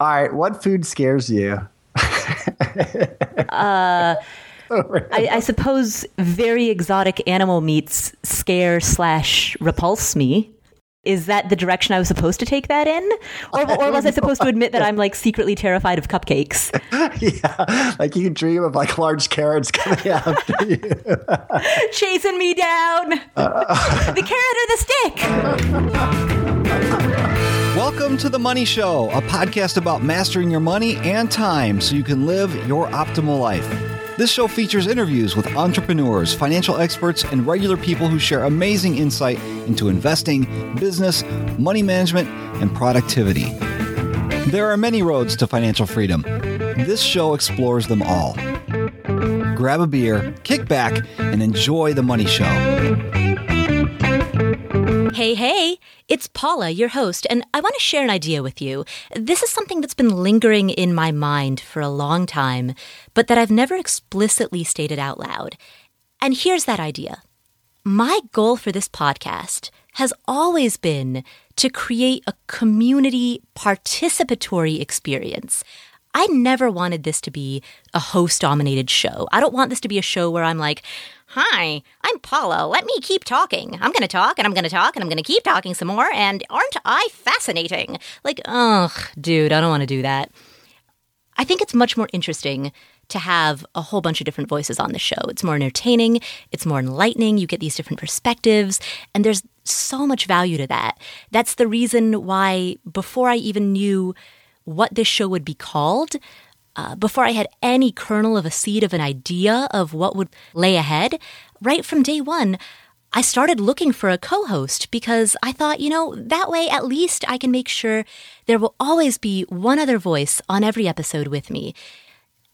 All right. What food scares you? I suppose very exotic animal meats scare/repulse me. Is that the direction I was supposed to take that in? Or was I supposed to admit that I'm like secretly terrified of cupcakes? Yeah. Like you dream of like large carrots coming after you. Chasing me down. The carrot or the stick. Welcome to The Money Show, a podcast about mastering your money and time so you can live your optimal life. This show features interviews with entrepreneurs, financial experts, and regular people who share amazing insight into investing, business, money management, and productivity. There are many roads to financial freedom. This show explores them all. Grab a beer, kick back, and enjoy The Money Show. Hey, hey. It's Paula, your host, and I want to share an idea with you. This is something that's been lingering in my mind for a long time, but that I've never explicitly stated out loud. And here's that idea. My goal for this podcast has always been to create a community participatory experience. I never wanted this to be a host-dominated show. I don't want this to be a show where I'm like, hi, I'm Paula. Let me keep talking. I'm going to talk and I'm going to talk and I'm going to keep talking some more. And aren't I fascinating? Like, ugh, dude, I don't want to do that. I think it's much more interesting to have a whole bunch of different voices on the show. It's more entertaining. It's more enlightening. You get these different perspectives. And there's so much value to that. That's the reason why before I even knew what this show would be called, before I had any kernel of a seed of an idea of what would lay ahead, right from day one, I started looking for a co-host because I thought, you know, that way at least I can make sure there will always be one other voice on every episode with me.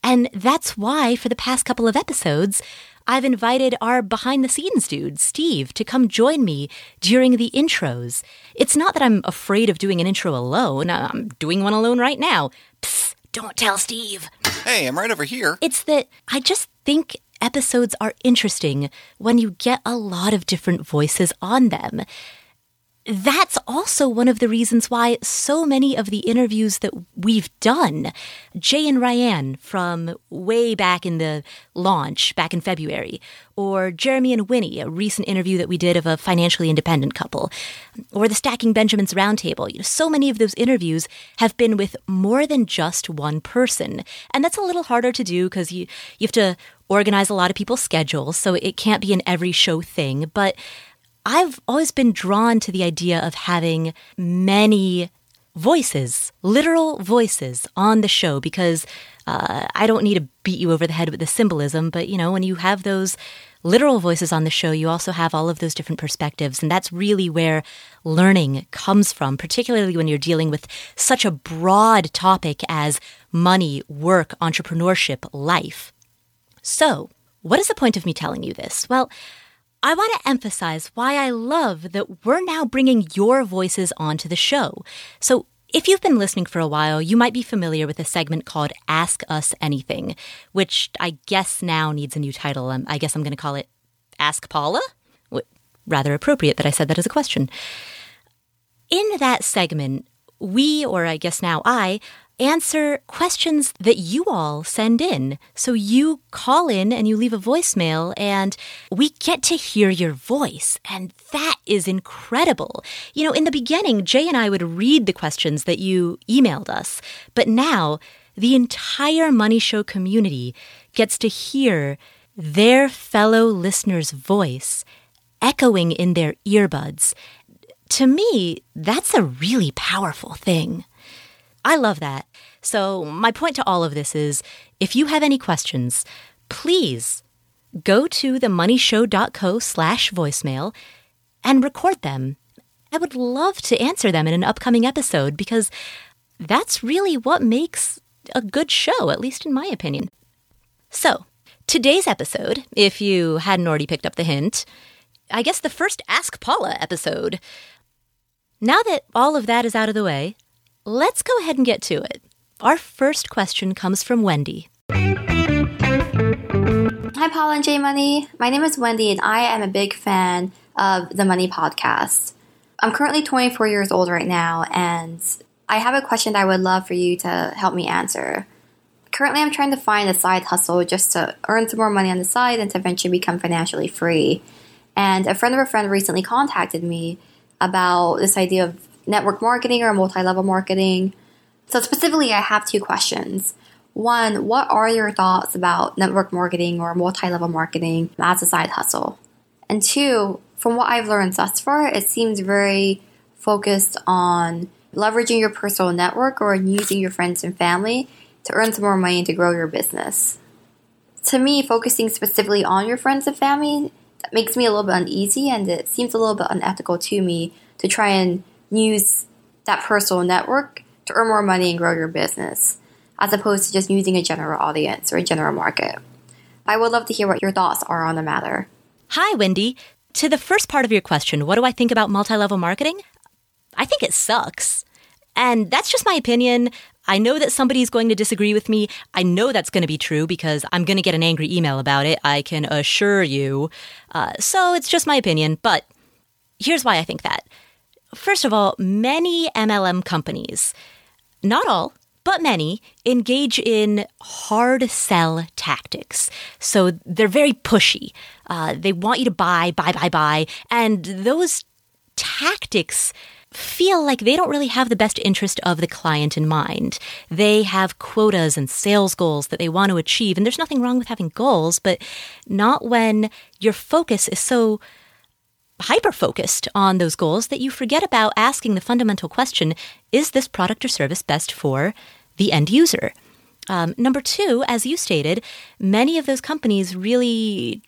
And that's why for the past couple of episodes, I've invited our behind-the-scenes dude, Steve, to come join me during the intros. It's not that I'm afraid of doing an intro alone. I'm doing one alone right now. Psst. Don't tell Steve. Hey, I'm right over here. It's that I just think episodes are interesting when you get a lot of different voices on them. That's also one of the reasons why so many of the interviews that we've done, Jay and Ryan from way back in the launch, back in February, or Jeremy and Winnie, a recent interview that we did of a financially independent couple, or the Stacking Benjamins Roundtable. You know, so many of those interviews have been with more than just one person. And that's a little harder to do because you have to organize a lot of people's schedules, so it can't be an every show thing. But I've always been drawn to the idea of having many voices, literal voices on the show because I don't need to beat you over the head with the symbolism, but, you know, when you have those literal voices on the show, you also have all of those different perspectives. And that's really where learning comes from, particularly when you're dealing with such a broad topic as money, work, entrepreneurship, life. So what is the point of me telling you this? Well, I want to emphasize why I love that we're now bringing your voices onto the show. So if you've been listening for a while, you might be familiar with a segment called Ask Us Anything, which I guess now needs a new title. I guess I'm going to call it Ask Paula. Rather appropriate that I said that as a question. In that segment, we, or I guess now I, answer questions that you all send in. So you call in and you leave a voicemail and we get to hear your voice. And that is incredible. You know, in the beginning, Jay and I would read the questions that you emailed us. But now the entire Money Show community gets to hear their fellow listeners' voice echoing in their earbuds. To me, that's a really powerful thing. I love that. So my point to all of this is, if you have any questions, please go to themoneyshow.co/voicemail and record them. I would love to answer them in an upcoming episode because that's really what makes a good show, at least in my opinion. So today's episode, if you hadn't already picked up the hint, I guess the first Ask Paula episode. Now that all of that is out of the way, let's go ahead and get to it. Our first question comes from Wendy. Hi, Paula and Jay Money. My name is Wendy, and I am a big fan of the Money Podcast. I'm currently 24 years old right now, and I have a question that I would love for you to help me answer. Currently, I'm trying to find a side hustle just to earn some more money on the side and to eventually become financially free. And a friend of a friend recently contacted me about this idea of network marketing or multi-level marketing. So specifically, I have two questions. One, what are your thoughts about network marketing or multi-level marketing as a side hustle? And two, from what I've learned thus far, it seems very focused on leveraging your personal network or using your friends and family to earn some more money to grow your business. To me, focusing specifically on your friends and family, that makes me a little bit uneasy, and it seems a little bit unethical to me to try and use that personal network to earn more money and grow your business, as opposed to just using a general audience or a general market. I would love to hear what your thoughts are on the matter. Hi, Wendy. To the first part of your question, what do I think about multi-level marketing? I think it sucks. And that's just my opinion. I know that somebody's going to disagree with me. I know that's going to be true because I'm going to get an angry email about it, I can assure you. So it's just my opinion. But here's why I think that. First of all, many MLM companies, not all, but many, engage in hard sell tactics. So they're very pushy. They want you to buy. And those tactics feel like they don't really have the best interest of the client in mind. They have quotas and sales goals that they want to achieve. And there's nothing wrong with having goals, but not when your focus is so hyper-focused on those goals that you forget about asking the fundamental question, is this product or service best for the end user? Number two, as you stated, many of those companies really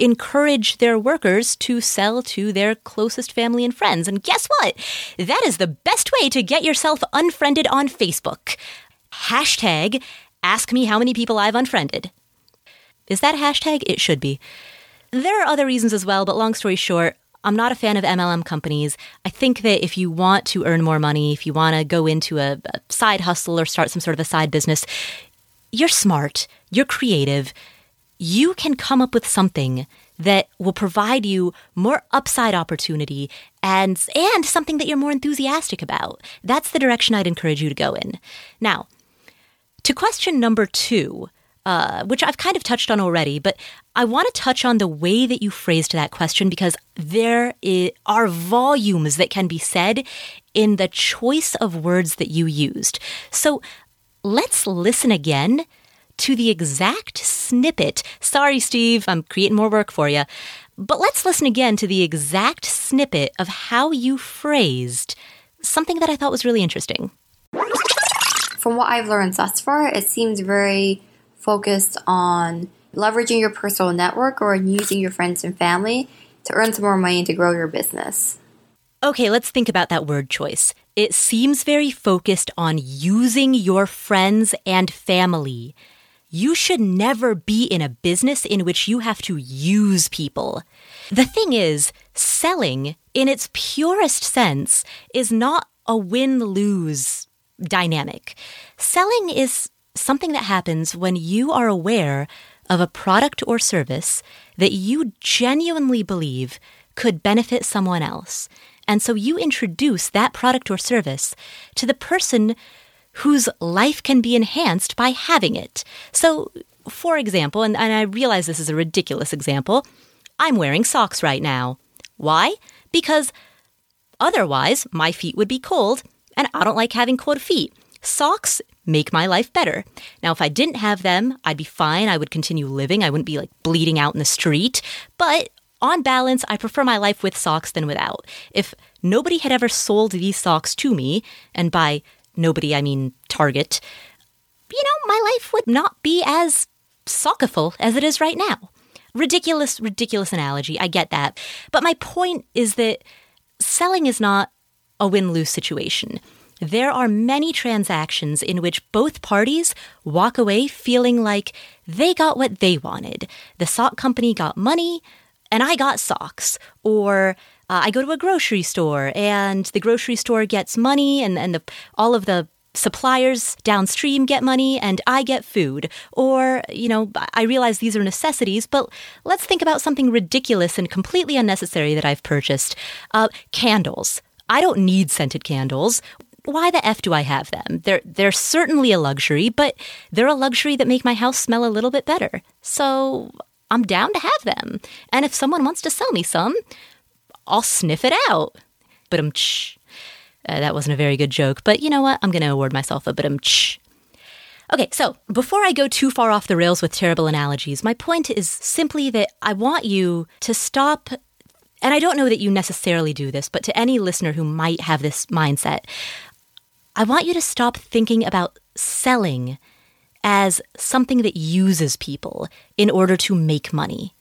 encourage their workers to sell to their closest family and friends. And guess what? That is the best way to get yourself unfriended on Facebook. Hashtag, ask me how many people I've unfriended. Is that a hashtag? It should be. There are other reasons as well, but long story short, I'm not a fan of MLM companies. I think that if you want to earn more money, if you want to go into a side hustle or start some sort of a side business, you're smart, you're creative, you can come up with something that will provide you more upside opportunity and something that you're more enthusiastic about. That's the direction I'd encourage you to go in. Now, to question number two, which I've kind of touched on already, but I want to touch on the way that you phrased that question because there are volumes that can be said in the choice of words that you used. So let's listen again to the exact snippet. Sorry, Steve, I'm creating more work for you. But let's listen again to the exact snippet of how you phrased something that I thought was really interesting. From what I've learned thus far, it seems very focused on leveraging your personal network or using your friends and family to earn some more money to grow your business. Okay, let's think about that word choice. It seems very focused on using your friends and family. You should never be in a business in which you have to use people. The thing is, selling in its purest sense is not a win-lose dynamic. Selling is something that happens when you are aware of a product or service that you genuinely believe could benefit someone else. And so you introduce that product or service to the person whose life can be enhanced by having it. So, for example, and I realize this is a ridiculous example, I'm wearing socks right now. Why? Because otherwise my feet would be cold, and I don't like having cold feet. Socks make my life better. Now, if I didn't have them, I'd be fine. I would continue living. I wouldn't be like bleeding out in the street. But on balance, I prefer my life with socks than without. If nobody had ever sold these socks to me, and by nobody, I mean Target, you know, my life would not be as sockiful as it is right now. Ridiculous, ridiculous analogy. I get that. But my point is that selling is not a win-lose situation. There are many transactions in which both parties walk away feeling like they got what they wanted. The sock company got money, and I got socks. Or I go to a grocery store and the grocery store gets money and all of the suppliers downstream get money and I get food. Or, you know, I realize these are necessities, but let's think about something ridiculous and completely unnecessary that I've purchased. Candles. I don't need scented candles. why the F do I have them? They're certainly a luxury, but they're a luxury that make my house smell a little bit better. So I'm down to have them. And if someone wants to sell me some, I'll sniff it out. Ba-dum-tsh. That wasn't a very good joke, but you know what? I'm going to award myself a ba-dum-tsh. Okay, so before I go too far off the rails with terrible analogies, my point is simply that I want you to stop, and I don't know that you necessarily do this, but to any listener who might have this mindset, I want you to stop thinking about selling as something that uses people in order to make money.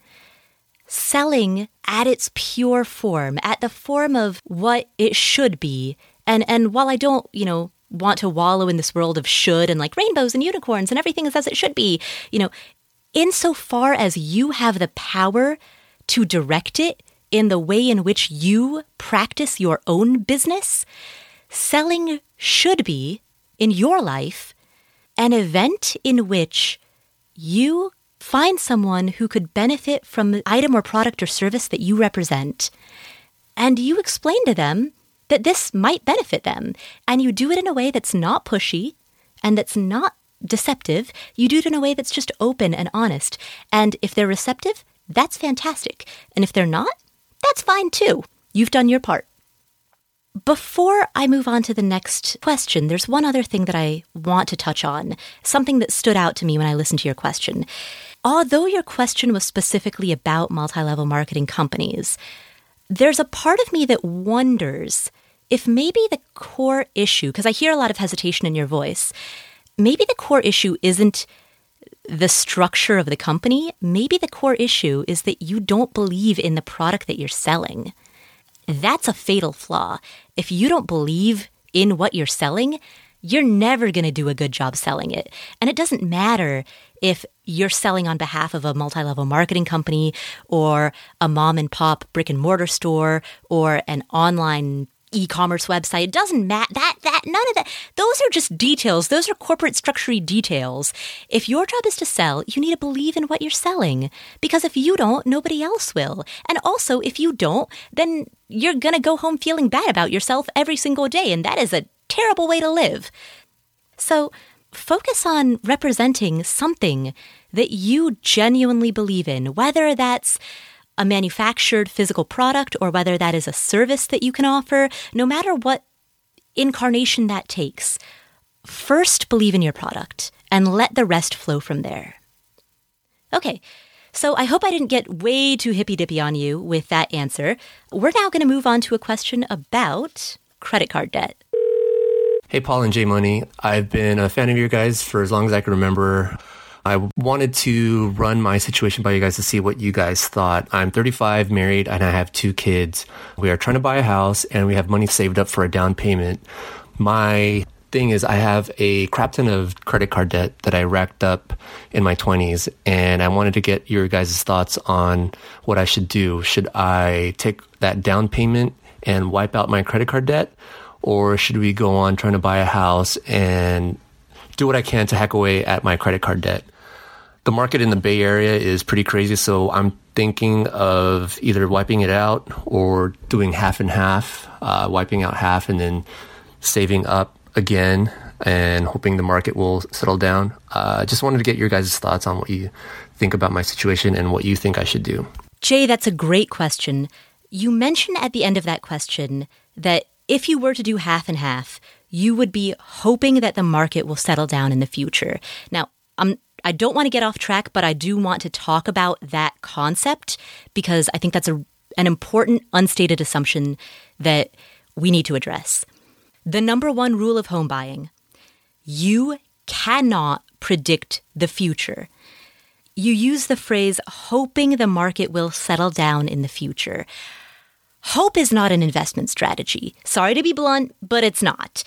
Selling at its pure form, at the form of what it should be, and while I don't, want to wallow in this world of should and like rainbows and unicorns and everything is as it should be, insofar as you have the power to direct it in the way in which you practice your own business, selling should be, in your life, an event in which you find someone who could benefit from the item or product or service that you represent, and you explain to them that this might benefit them. And you do it in a way that's not pushy and that's not deceptive. You do it in a way that's just open and honest. And if they're receptive, that's fantastic. And if they're not, that's fine too. You've done your part. Before I move on to the next question, there's one other thing that I want to touch on, something that stood out to me when I listened to your question. Although your question was specifically about multi-level marketing companies, there's a part of me that wonders if maybe the core issue, because I hear a lot of hesitation in your voice, maybe the core issue isn't the structure of the company. Maybe the core issue is that you don't believe in the product that you're selling. That's a fatal flaw. If you don't believe in what you're selling, you're never going to do a good job selling it. And it doesn't matter if you're selling on behalf of a multi-level marketing company or a mom and pop brick and mortar store or an online e-commerce website. It doesn't matter. None of that. Those are just details. Those are corporate structure details. If your job is to sell, you need to believe in what you're selling, because if you don't, nobody else will. And also, if you don't, then you're going to go home feeling bad about yourself every single day. And that is a terrible way to live. So focus on representing something that you genuinely believe in, whether that's a manufactured physical product or whether that is a service that you can offer, no matter what incarnation that takes. First, believe in your product and let the rest flow from there. Okay, so I hope I didn't get way too hippy-dippy on you with that answer. We're now going to move on to a question about credit card debt. Hey, Paul and Jay Money. I've been a fan of your guys for as long as I can remember. I wanted to run my situation by you guys to see what you guys thought. I'm 35, married, and I have 2 kids. We are trying to buy a house, and we have money saved up for a down payment. My thing is I have a crap ton of credit card debt that I racked up in my 20s, and I wanted to get your guys' thoughts on what I should do. Should I take that down payment and wipe out my credit card debt? Or should we go on trying to buy a house and do what I can to hack away at my credit card debt? The market in the Bay Area is pretty crazy, so I'm thinking of either wiping it out or doing half and half, wiping out half and then saving up again and hoping the market will settle down. Just wanted to get your guys' thoughts on what you think about my situation and what you think I should do. Jay, that's a great question. You mentioned at the end of that question that if you were to do half and half, you would be hoping that the market will settle down in the future. Now, I don't want to get off track, but I do want to talk about that concept because I think that's an important unstated assumption that we need to address. The number one rule of home buying: you cannot predict the future. You use the phrase, hoping the market will settle down in the future. Hope is not an investment strategy. Sorry to be blunt, but it's not.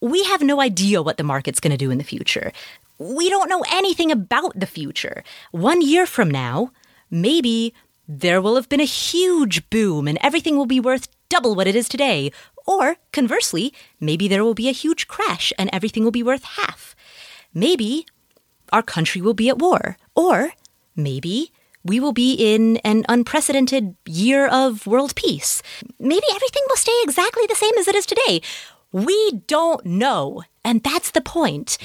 We have no idea what the market's going to do in the future. We don't know anything about the future. 1 year from now, maybe there will have been a huge boom and everything will be worth double what it is today. Or conversely, maybe there will be a huge crash and everything will be worth half. Maybe our country will be at war. Or maybe we will be in an unprecedented year of world peace. Maybe everything will stay exactly the same as it is today. We don't know. And that's the point.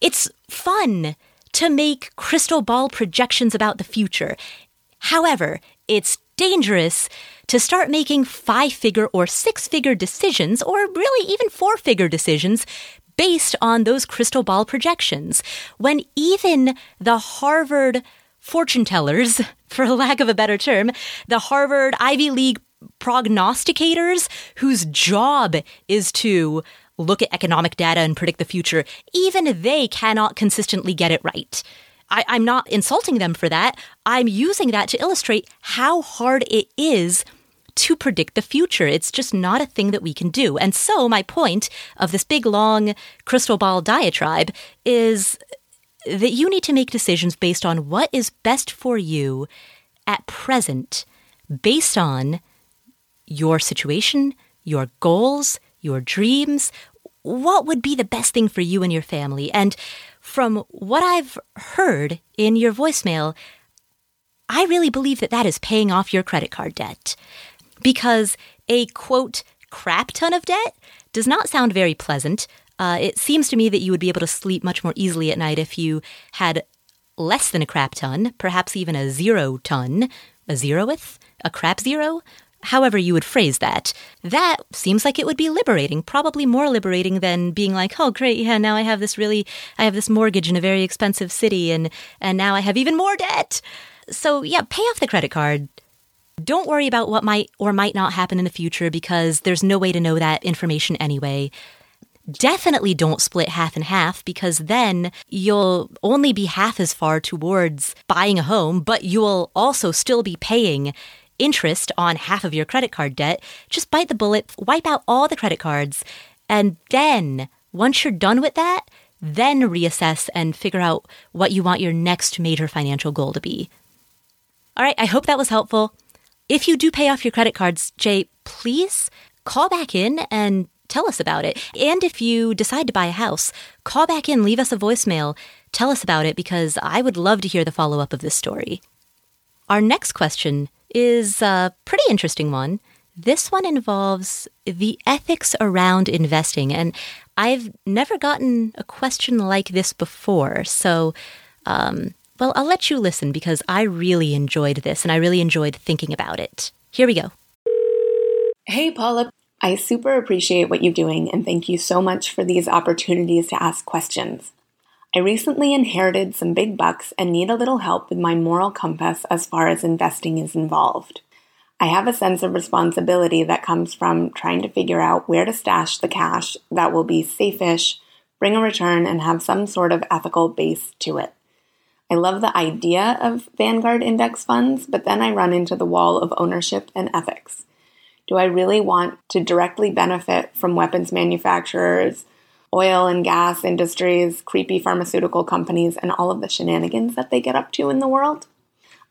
It's fun to make crystal ball projections about the future. However, it's dangerous to start making 5-figure or 6-figure decisions, or really even 4-figure decisions, based on those crystal ball projections, when even the Harvard fortune tellers, for lack of a better term, the Harvard Ivy League prognosticators whose job is to look at economic data and predict the future, even they cannot consistently get it right. I'm not insulting them for that. I'm using that to illustrate how hard it is to predict the future. It's just not a thing that we can do. And so my point of this big, long crystal ball diatribe is that you need to make decisions based on what is best for you at present, based on your situation, your goals, your dreams. What would be the best thing for you and your family? And from what I've heard in your voicemail, I really believe that that is paying off your credit card debt. Because a, quote, crap ton of debt does not sound very pleasant. It seems to me that you would be able to sleep much more easily at night if you had less than a crap ton, perhaps even a zero ton, a zeroth, a crap zero, however you would phrase that. That seems like it would be liberating, probably more liberating than being like, oh, great, yeah, now I have this mortgage in a very expensive city, and now I have even more debt. So, yeah, pay off the credit card. Don't worry about what might or might not happen in the future, because there's no way to know that information anyway. Definitely don't split half and half, because then you'll only be half as far towards buying a home, but you'll also still be paying interest on half of your credit card debt. Just bite the bullet, wipe out all the credit cards, and then once you're done with that, then reassess and figure out what you want your next major financial goal to be. All right, I hope that was helpful. If you do pay off your credit cards, Jay, please call back in and tell us about it. And if you decide to buy a house, call back in, leave us a voicemail, tell us about it, because I would love to hear the follow-up of this story. Our next question is a pretty interesting one. This one involves the ethics around investing, and I've never gotten a question like this before, so well, I'll let you listen, because I really enjoyed this and I really enjoyed thinking about it. Here we go. Hey, Paula. I super appreciate what you're doing, and thank you so much for these opportunities to ask questions. I recently inherited some big bucks and need a little help with my moral compass as far as investing is involved. I have a sense of responsibility that comes from trying to figure out where to stash the cash that will be safe-ish, bring a return, and have some sort of ethical base to it. I love the idea of Vanguard index funds, but then I run into the wall of ownership and ethics. Do I really want to directly benefit from weapons manufacturers, oil and gas industries, creepy pharmaceutical companies, and all of the shenanigans that they get up to in the world?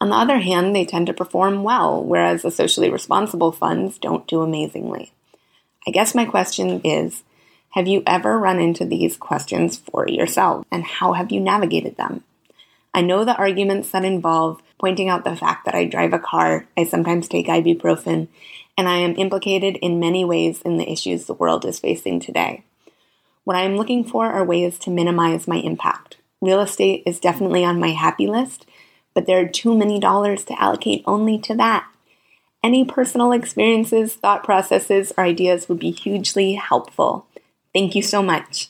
On the other hand, they tend to perform well, whereas the socially responsible funds don't do amazingly. I guess my question is, have you ever run into these questions for yourself, and how have you navigated them? I know the arguments that involve pointing out the fact that I drive a car, I sometimes take ibuprofen, and I am implicated in many ways in the issues the world is facing today. What I am looking for are ways to minimize my impact. Real estate is definitely on my happy list, but there are too many dollars to allocate only to that. Any personal experiences, thought processes, or ideas would be hugely helpful. Thank you so much.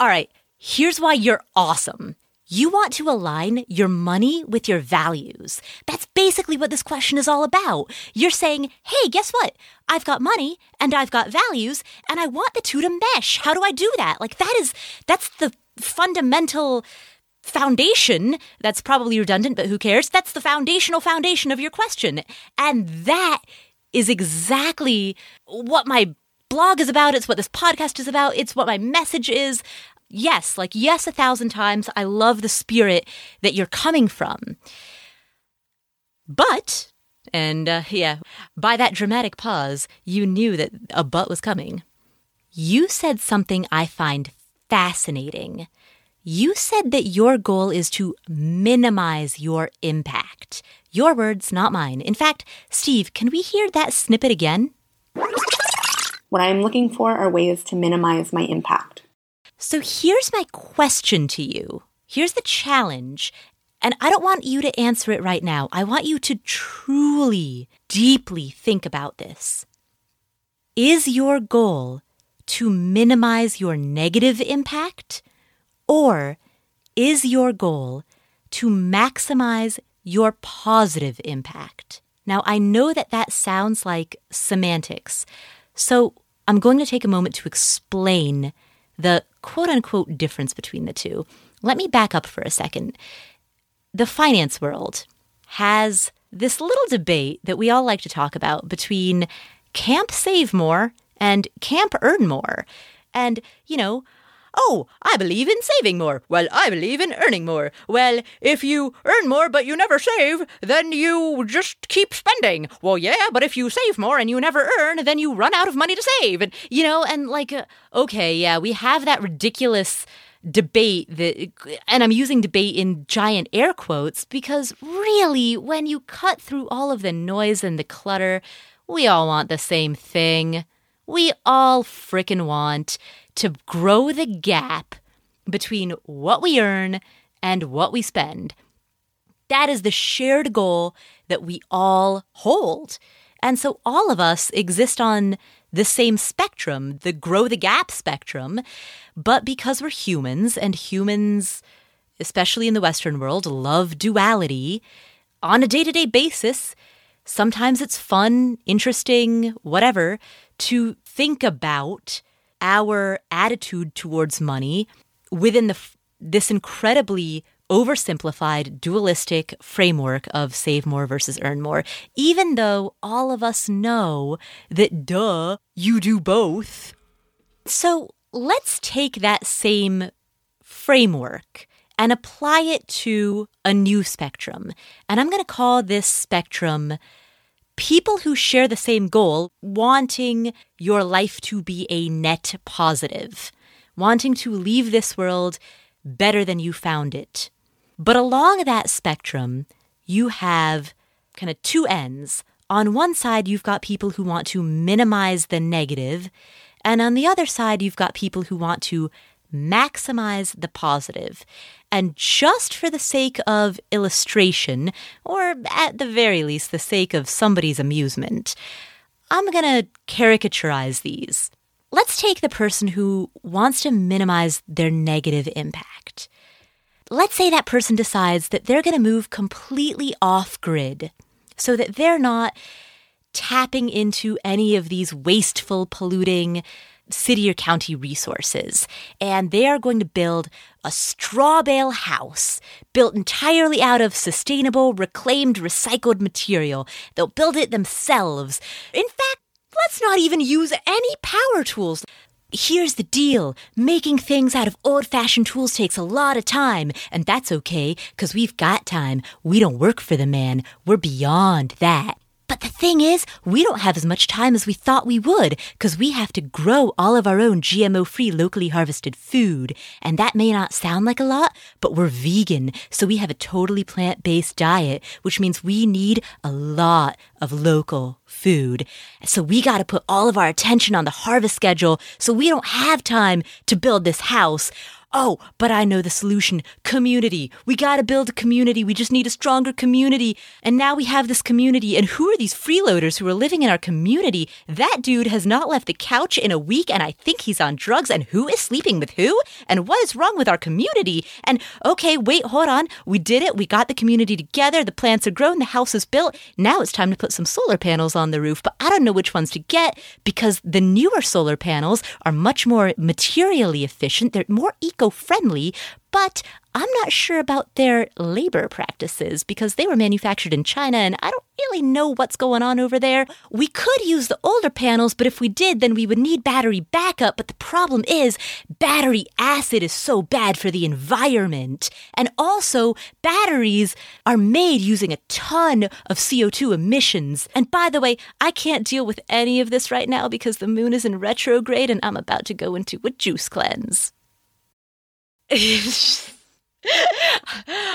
All right, here's why you're awesome. You want to align your money with your values. That's basically what this question is all about. You're saying, hey, guess what? I've got money and I've got values and I want the two to mesh. How do I do that? Like that's the fundamental foundation. That's probably redundant, but who cares? That's the foundational foundation of your question. And that is exactly what my blog is about. It's what this podcast is about. It's what my message is. Yes, like yes 1,000 times. I love the spirit that you're coming from. But, and yeah, by that dramatic pause, you knew that a but was coming. You said something I find fascinating. You said that your goal is to minimize your impact. Your words, not mine. In fact, Steve, can we hear that snippet again? What I am looking for are ways to minimize my impact. So here's my question to you. Here's the challenge. And I don't want you to answer it right now. I want you to truly, deeply think about this. Is your goal to minimize your negative impact, or is your goal to maximize your positive impact? Now, I know that that sounds like semantics, so I'm going to take a moment to explain the quote-unquote difference between the two. Let me back up for a second. The finance world has this little debate that we all like to talk about between camp save more and camp earn more. And, you know, oh, I believe in saving more. Well, I believe in earning more. Well, if you earn more but you never save, then you just keep spending. Well, yeah, but if you save more and you never earn, then you run out of money to save. And, you know, and like, okay, yeah, we have that ridiculous debate that, and I'm using debate in giant air quotes because really when you cut through all of the noise and the clutter, we all want the same thing. We all frickin' want to grow the gap between what we earn and what we spend. That is the shared goal that we all hold. And so all of us exist on the same spectrum, the grow the gap spectrum. But because we're humans, and humans, especially in the Western world, love duality on a day-to-day basis, sometimes it's fun, interesting, whatever, to think about our attitude towards money within this incredibly oversimplified, dualistic framework of save more versus earn more, even though all of us know that, duh, you do both. So let's take that same framework and apply it to a new spectrum. And I'm going to call this spectrum people who share the same goal, wanting your life to be a net positive, wanting to leave this world better than you found it. But along that spectrum, you have kind of two ends. On one side, you've got people who want to minimize the negative, and on the other side, you've got people who want to maximize the positive. And just for the sake of illustration, or at the very least, the sake of somebody's amusement, I'm going to caricaturize these. Let's take the person who wants to minimize their negative impact. Let's say that person decides that they're going to move completely off-grid so that they're not tapping into any of these wasteful, polluting city or county resources, and they are going to build a straw bale house built entirely out of sustainable, reclaimed, recycled material. They'll build it themselves. In fact, let's not even use any power tools. Here's the deal. Making things out of old-fashioned tools takes a lot of time, and that's okay, because we've got time. We don't work for the man. We're beyond that. But the thing is, we don't have as much time as we thought we would because we have to grow all of our own GMO-free locally harvested food. And that may not sound like a lot, but we're vegan, so we have a totally plant-based diet, which means we need a lot of local food. So we got to put all of our attention on the harvest schedule so we don't have time to build this house. Oh, but I know the solution. Community. We got to build a community. We just need a stronger community. And now we have this community. And who are these freeloaders who are living in our community? That dude has not left the couch in a week, and I think he's on drugs. And who is sleeping with who? And what is wrong with our community? And okay, wait, hold on. We did it. We got the community together. The plants are grown. The house is built. Now it's time to put some solar panels on the roof. But I don't know which ones to get because the newer solar panels are much more materially efficient. They're more eco-friendly, but I'm not sure about their labor practices because they were manufactured in China and I don't really know what's going on over there. We could use the older panels, but if we did, then we would need battery backup. But the problem is battery acid is so bad for the environment. And also batteries are made using a ton of CO2 emissions. And by the way, I can't deal with any of this right now because the moon is in retrograde and I'm about to go into a juice cleanse.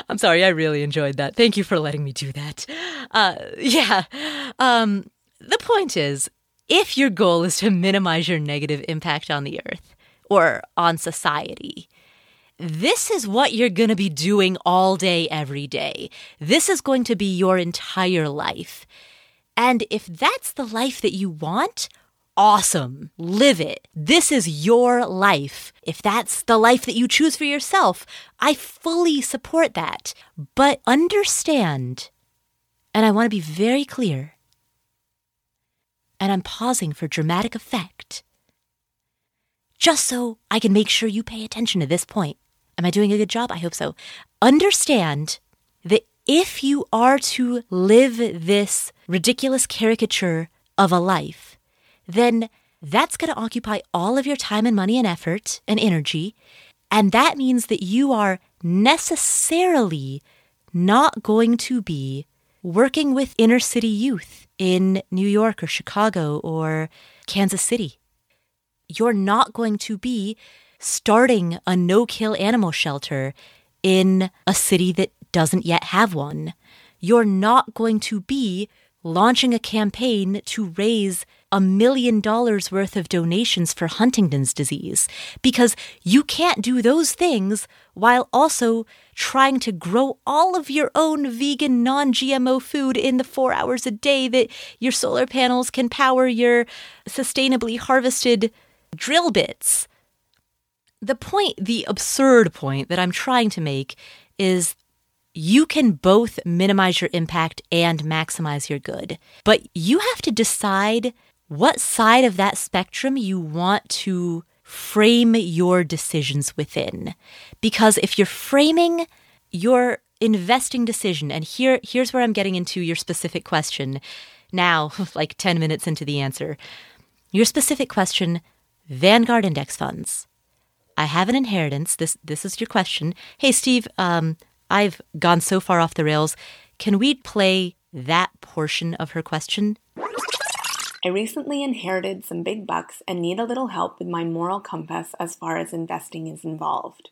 I'm sorry, I really enjoyed that. Thank you for letting me do that. The point is, If your goal is to minimize your negative impact on the earth or on society, this is what you're going to be doing all day, every day. This is going to be your entire life. And if that's the life that you want, awesome. Live it. This is your life. If that's the life that you choose for yourself, I fully support that. But understand, and I want to be very clear, and I'm pausing for dramatic effect, just so I can make sure you pay attention to this point. Am I doing a good job? I hope so. Understand that if you are to live this ridiculous caricature of a life, then that's going to occupy all of your time and money and effort and energy. And that means that you are necessarily not going to be working with inner city youth in New York or Chicago or Kansas City. You're not going to be starting a no-kill animal shelter in a city that doesn't yet have one. You're not going to be launching a campaign to raise $1 million worth of donations for Huntington's disease, because you can't do those things while also trying to grow all of your own vegan, non-GMO food in the 4 hours a day that your solar panels can power your sustainably harvested drill bits. The absurd point that I'm trying to make is you can both minimize your impact and maximize your good, but you have to decide what side of that spectrum you want to frame your decisions within. Because if you're framing your investing decision, and here's where I'm getting into your specific question now, like 10 minutes into the answer. Your specific question, Vanguard index funds. I have an inheritance. This is your question. Hey, Steve, I've gone so far off the rails. Can we play that portion of her question? I recently inherited some big bucks and need a little help with my moral compass as far as investing is involved.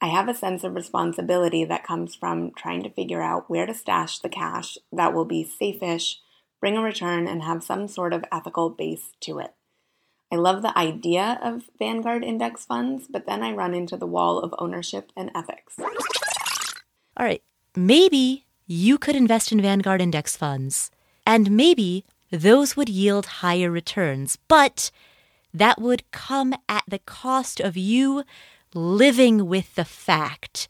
I have a sense of responsibility that comes from trying to figure out where to stash the cash that will be safe-ish, bring a return, and have some sort of ethical base to it. I love the idea of Vanguard index funds, but then I run into the wall of ownership and ethics. All right, maybe you could invest in Vanguard index funds, and maybe those would yield higher returns, but that would come at the cost of you living with the fact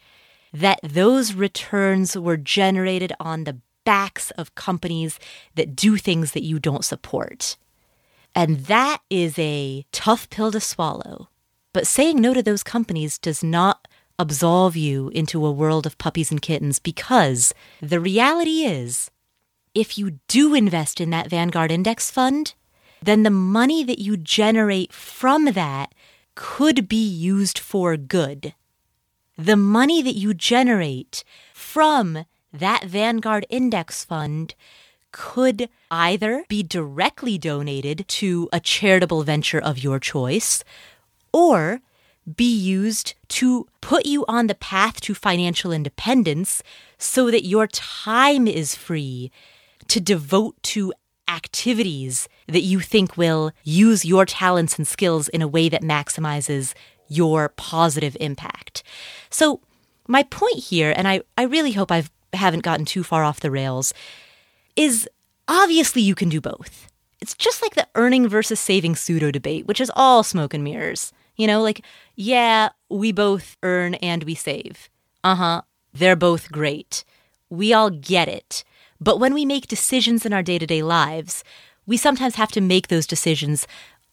that those returns were generated on the backs of companies that do things that you don't support. And that is a tough pill to swallow. But saying no to those companies does not absolve you into a world of puppies and kittens, because the reality is, if you do invest in that Vanguard index fund, then the money that you generate from that could be used for good. The money that you generate from that Vanguard index fund could either be directly donated to a charitable venture of your choice, or be used to put you on the path to financial independence so that your time is free to devote to activities that you think will use your talents and skills in a way that maximizes your positive impact. So my point here, and I really hope I haven't gotten too far off the rails, is obviously you can do both. It's just like the earning versus saving pseudo debate, which is all smoke and mirrors. You know, like, yeah, we both earn and we save. They're both great. We all get it. But when we make decisions in our day-to-day lives, we sometimes have to make those decisions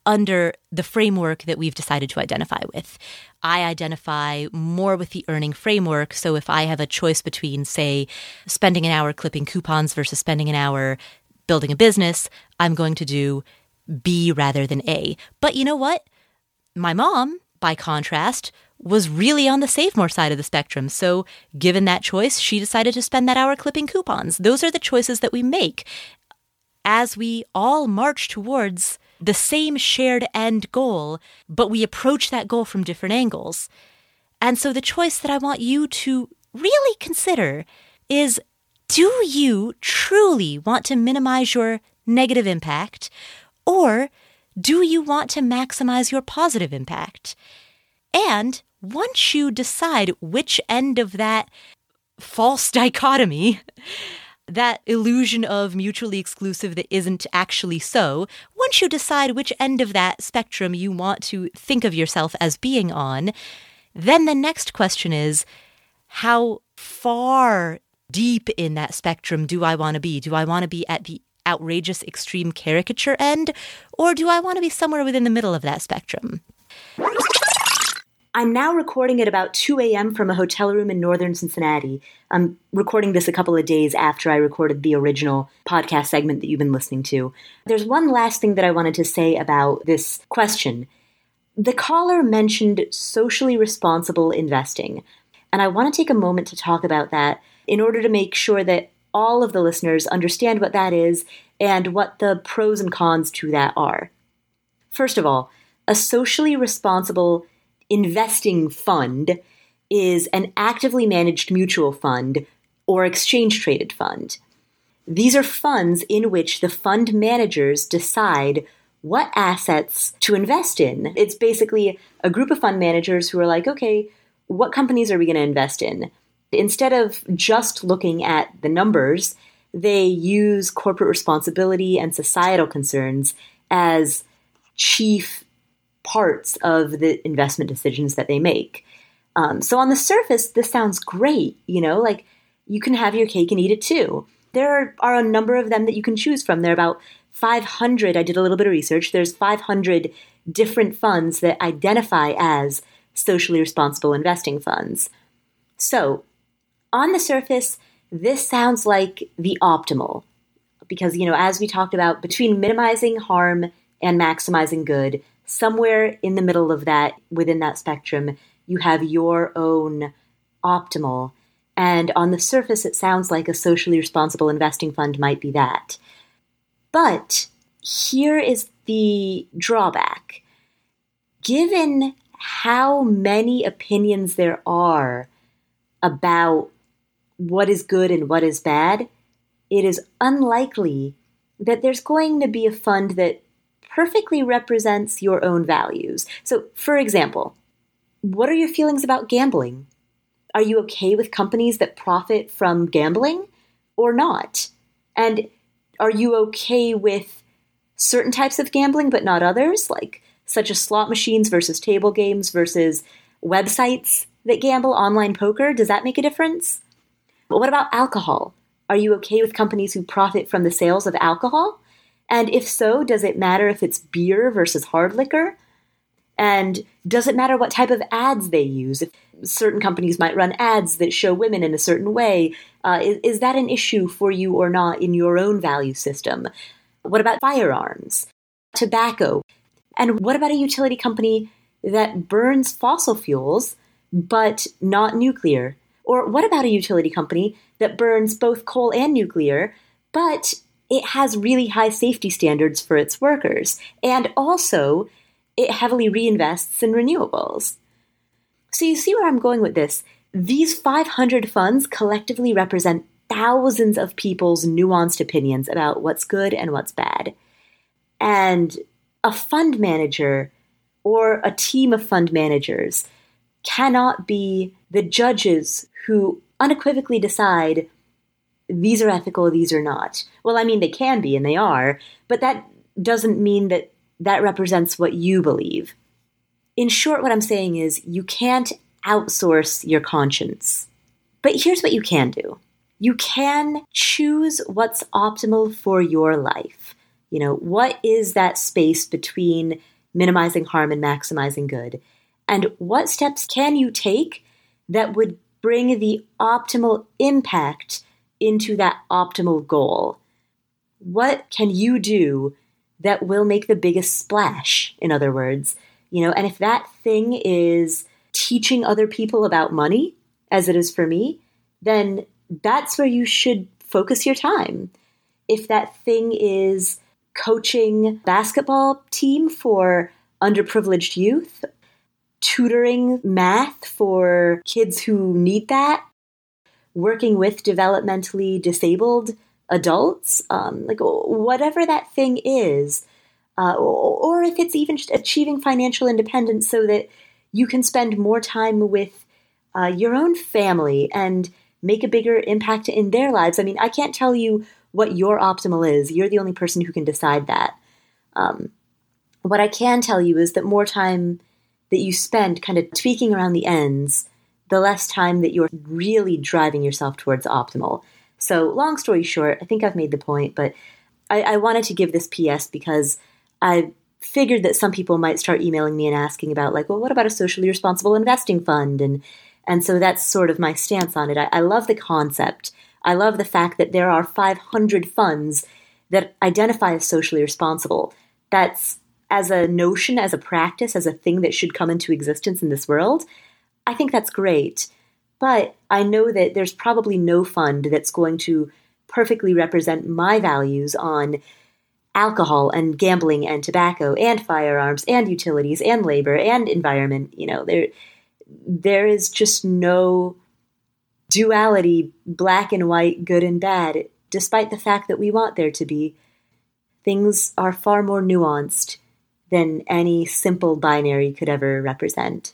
under the framework that we've decided to identify with. I identify more with the earning framework. So if I have a choice between, say, spending an hour clipping coupons versus spending an hour building a business, I'm going to do B rather than A. But you know what? My mom, by contrast, was really on the save more side of the spectrum. So given that choice, she decided to spend that hour clipping coupons. Those are the choices that we make as we all march towards the same shared end goal, but we approach that goal from different angles. And so the choice that I want you to really consider is, do you truly want to minimize your negative impact, Or do you want to maximize your positive impact? And once you decide which end of that false dichotomy, that illusion of mutually exclusive that isn't actually so, once you decide which end of that spectrum you want to think of yourself as being on, then the next question is, how far deep in that spectrum do I want to be? Do I want to be at the outrageous extreme caricature end, or do I want to be somewhere within the middle of that spectrum? I'm now recording at about 2 a.m. from a hotel room in northern Cincinnati. I'm recording this a couple of days after I recorded the original podcast segment that you've been listening to. There's one last thing that I wanted to say about this question. The caller mentioned socially responsible investing, and I want to take a moment to talk about that in order to make sure that all of the listeners understand what that is and what the pros and cons to that are. First of all, a socially responsible investing fund is an actively managed mutual fund or exchange-traded fund. These are funds in which the fund managers decide what assets to invest in. It's basically a group of fund managers who are like, okay, what companies are we going to invest in? Instead of just looking at the numbers, they use corporate responsibility and societal concerns as chief parts of the investment decisions that they make. So on the surface, this sounds great. You know, like you can have your cake and eat it too. There are a number of them that you can choose from. There are about 500. I did a little bit of research. There's 500 different funds that identify as socially responsible investing funds. So on the surface, this sounds like the optimal because, you know, as we talked about, between minimizing harm and maximizing good, somewhere in the middle of that, within that spectrum, you have your own optimal. And on the surface, it sounds like a socially responsible investing fund might be that. But here is the drawback. Given how many opinions there are about what is good and what is bad, it is unlikely that there's going to be a fund that perfectly represents your own values. So, for example, what are your feelings about gambling? Are you okay with companies that profit from gambling or not? And are you okay with certain types of gambling but not others, like such as slot machines versus table games versus websites that gamble, online poker? Does that make a difference? But what about alcohol? Are you okay with companies who profit from the sales of alcohol? And if so, does it matter if it's beer versus hard liquor? And does it matter what type of ads they use? If certain companies might run ads that show women in a certain way. Is that an issue for you or not in your own value system? What about firearms, tobacco? And what about a utility company that burns fossil fuels but not nuclear? Or what about a utility company that burns both coal and nuclear, but it has really high safety standards for its workers, and also it heavily reinvests in renewables? So you see where I'm going with this. These 500 funds collectively represent thousands of people's nuanced opinions about what's good and what's bad. And a fund manager or a team of fund managers cannot be the judges who unequivocally decide these are ethical, these are not. Well, I mean, they can be and they are, but that doesn't mean that that represents what you believe. In short, what I'm saying is you can't outsource your conscience. But here's what you can do. You can choose what's optimal for your life. You know, what is that space between minimizing harm and maximizing good? And what steps can you take that would bring the optimal impact into that optimal goal? What can you do that will make the biggest splash, in other words? You know, and if that thing is teaching other people about money, as it is for me, then that's where you should focus your time. If that thing is coaching a basketball team for underprivileged youth, tutoring math for kids who need that, working with developmentally disabled adults, like whatever that thing is, or if it's even achieving financial independence so that you can spend more time with your own family and make a bigger impact in their lives. I mean, I can't tell you what your optimal is. You're the only person who can decide that. What I can tell you is that more time that you spend kind of tweaking around the ends, the less time that you're really driving yourself towards optimal. So long story short, I think I've made the point, but I wanted to give this PS because I figured that some people might start emailing me and asking about like, well, what about a socially responsible investing fund? And so that's sort of my stance on it. I love the concept. I love the fact that there are 500 funds that identify as socially responsible. That's, as a notion, as a practice, as a thing that should come into existence in this world, I think that's great. But I know that there's probably no fund that's going to perfectly represent my values on alcohol and gambling and tobacco and firearms and utilities and labor and environment. You know, there is just no duality, black and white, good and bad, despite the fact that we want there to be. Things are far more nuanced than any simple binary could ever represent.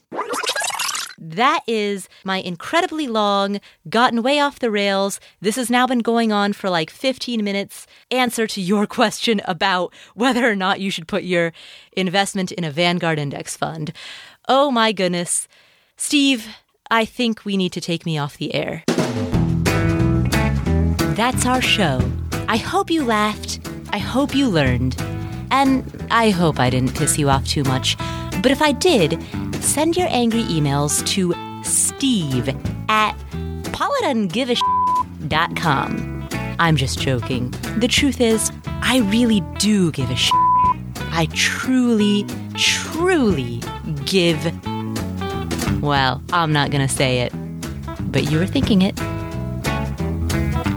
That is my incredibly long, gotten way off the rails, this has now been going on for like 15 minutes, answer to your question about whether or not you should put your investment in a Vanguard index fund. Oh my goodness. Steve, I think we need to take me off the air. That's our show. I hope you laughed. I hope you learned. And I hope I didn't piss you off too much. But if I did, send your angry emails to steve@pauladon'tgiveash.com. I'm just joking. The truth is, I really do give a sh**. I truly, truly give... Well, I'm not going to say it, but you were thinking it.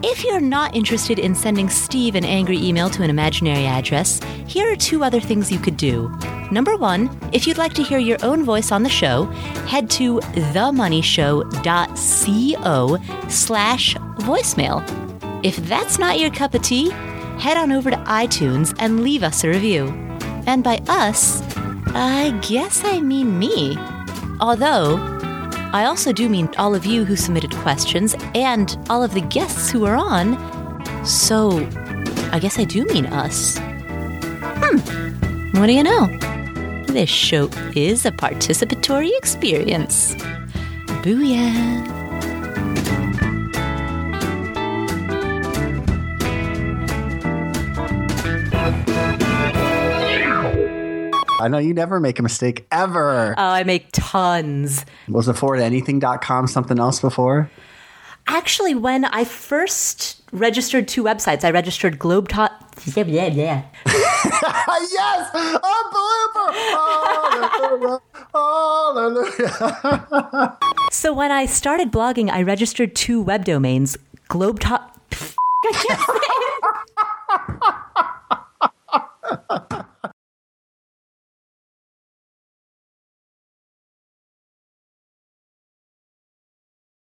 If you're not interested in sending Steve an angry email to an imaginary address, here are two other things you could do. Number one, if you'd like to hear your own voice on the show, head to themoneyshow.co/voicemail. If that's not your cup of tea, head on over to iTunes and leave us a review. And by us, I guess I mean me. Although, I also do mean all of you who submitted questions and all of the guests who are on. So, I guess I do mean us. What do you know? This show is a participatory experience. Booyah! I know you never make a mistake, ever. Oh, I make tons. Was affordanything.com something else before? Actually, when I first registered two websites, I registered Globetrot. Yeah. Yes! A blooper! Hallelujah! So when I started blogging, I registered two web domains, Globetrot. I can't say it.